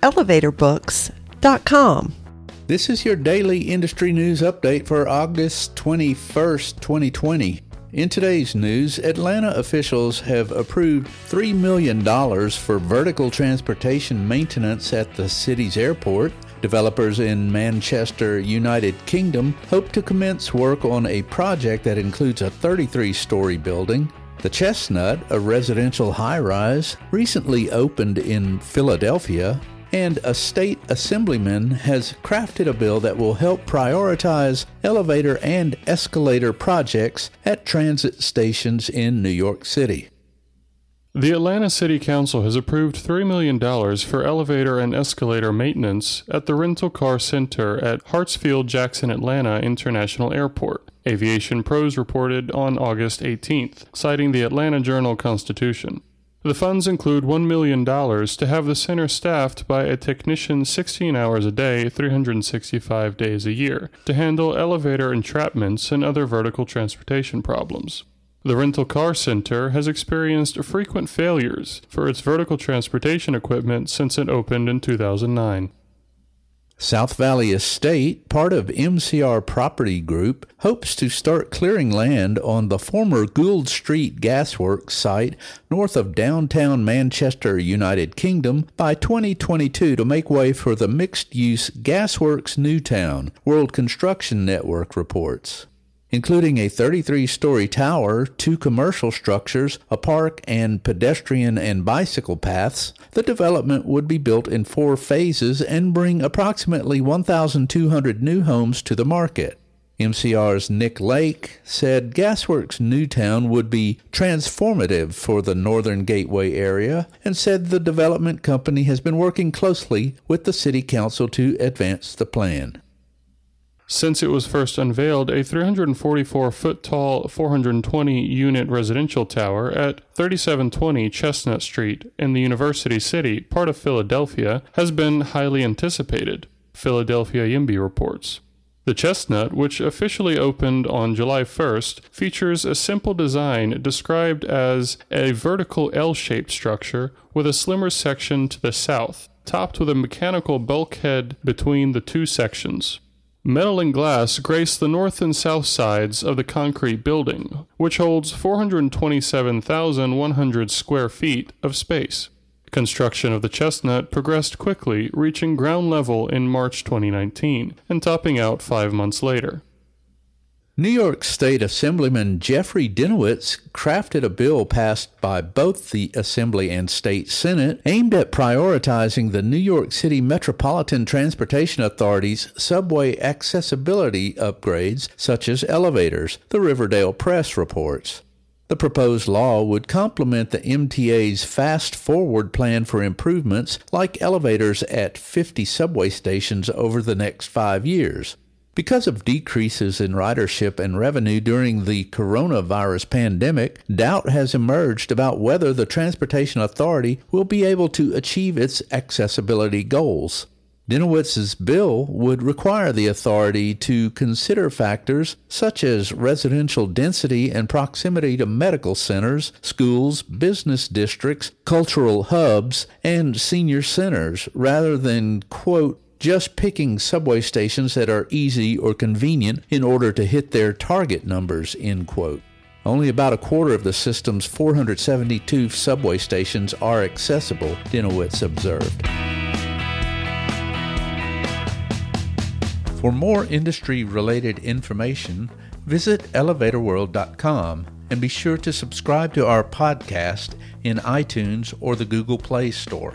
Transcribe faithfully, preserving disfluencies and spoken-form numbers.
elevator books dot com. This is your daily industry news update for August twenty-first, twenty twenty. In today's news, Atlanta officials have approved three million dollars for vertical transportation maintenance at the city's airport. Developers in Manchester, United Kingdom, hope to commence work on a project that includes a thirty-three story building. The Chestnut, a residential high-rise, recently opened in Philadelphia. And a state assemblyman has crafted a bill that will help prioritize elevator and escalator projects at transit stations in New York City. The Atlanta City Council has approved three million dollars for elevator and escalator maintenance at the Rental Car Center at Hartsfield-Jackson Atlanta International Airport, Aviation Pros reported on August eighteenth, citing the Atlanta Journal-Constitution. The funds include one million dollars to have the center staffed by a technician sixteen hours a day, three hundred sixty-five days a year, to handle elevator entrapments and other vertical transportation problems. The Rental Car Center has experienced frequent failures for its vertical transportation equipment since it opened in two thousand nine. South Valley Estate, part of M C R Property Group, hopes to start clearing land on the former Gould Street Gasworks site north of downtown Manchester, United Kingdom, by twenty twenty-two to make way for the mixed-use Gasworks Newtown, World Construction Network reports, including a thirty-three story tower, two commercial structures, a park, and pedestrian and bicycle paths. The development would be built in four phases and bring approximately one thousand two hundred new homes to the market. M C R's Nick Lake said Gasworks Newtown would be transformative for the Northern Gateway area and said the development company has been working closely with the City Council to advance the plan. Since it was first unveiled, a three hundred forty-four foot tall, four hundred twenty unit residential tower at thirty-seven twenty Chestnut Street in the University City, part of Philadelphia, has been highly anticipated, Philadelphia Yimby reports. The Chestnut, which officially opened on July first, features a simple design described as a vertical L-shaped structure with a slimmer section to the south, topped with a mechanical bulkhead between the two sections. Metal and glass grace the north and south sides of the concrete building, which holds four hundred twenty-seven thousand one hundred square feet of space. Construction of the Chestnut progressed quickly, reaching ground level in March twenty nineteen and topping out five months later. New York State Assemblyman Jeffrey Dinowitz crafted a bill passed by both the Assembly and State Senate aimed at prioritizing the New York City Metropolitan Transportation Authority's subway accessibility upgrades, such as elevators, the Riverdale Press reports. The proposed law would complement the M T A's Fast Forward plan for improvements like elevators at fifty subway stations over the next five years. Because of decreases in ridership and revenue during the coronavirus pandemic, doubt has emerged about whether the Transportation Authority will be able to achieve its accessibility goals. Dinowitz's bill would require the authority to consider factors such as residential density and proximity to medical centers, schools, business districts, cultural hubs, and senior centers, rather than, quote, just picking subway stations that are easy or convenient in order to hit their target numbers, end quote. Only about a quarter of the system's four hundred seventy-two subway stations are accessible, Dinowitz observed. For more industry-related information, visit elevator world dot com and be sure to subscribe to our podcast in iTunes or the Google Play Store.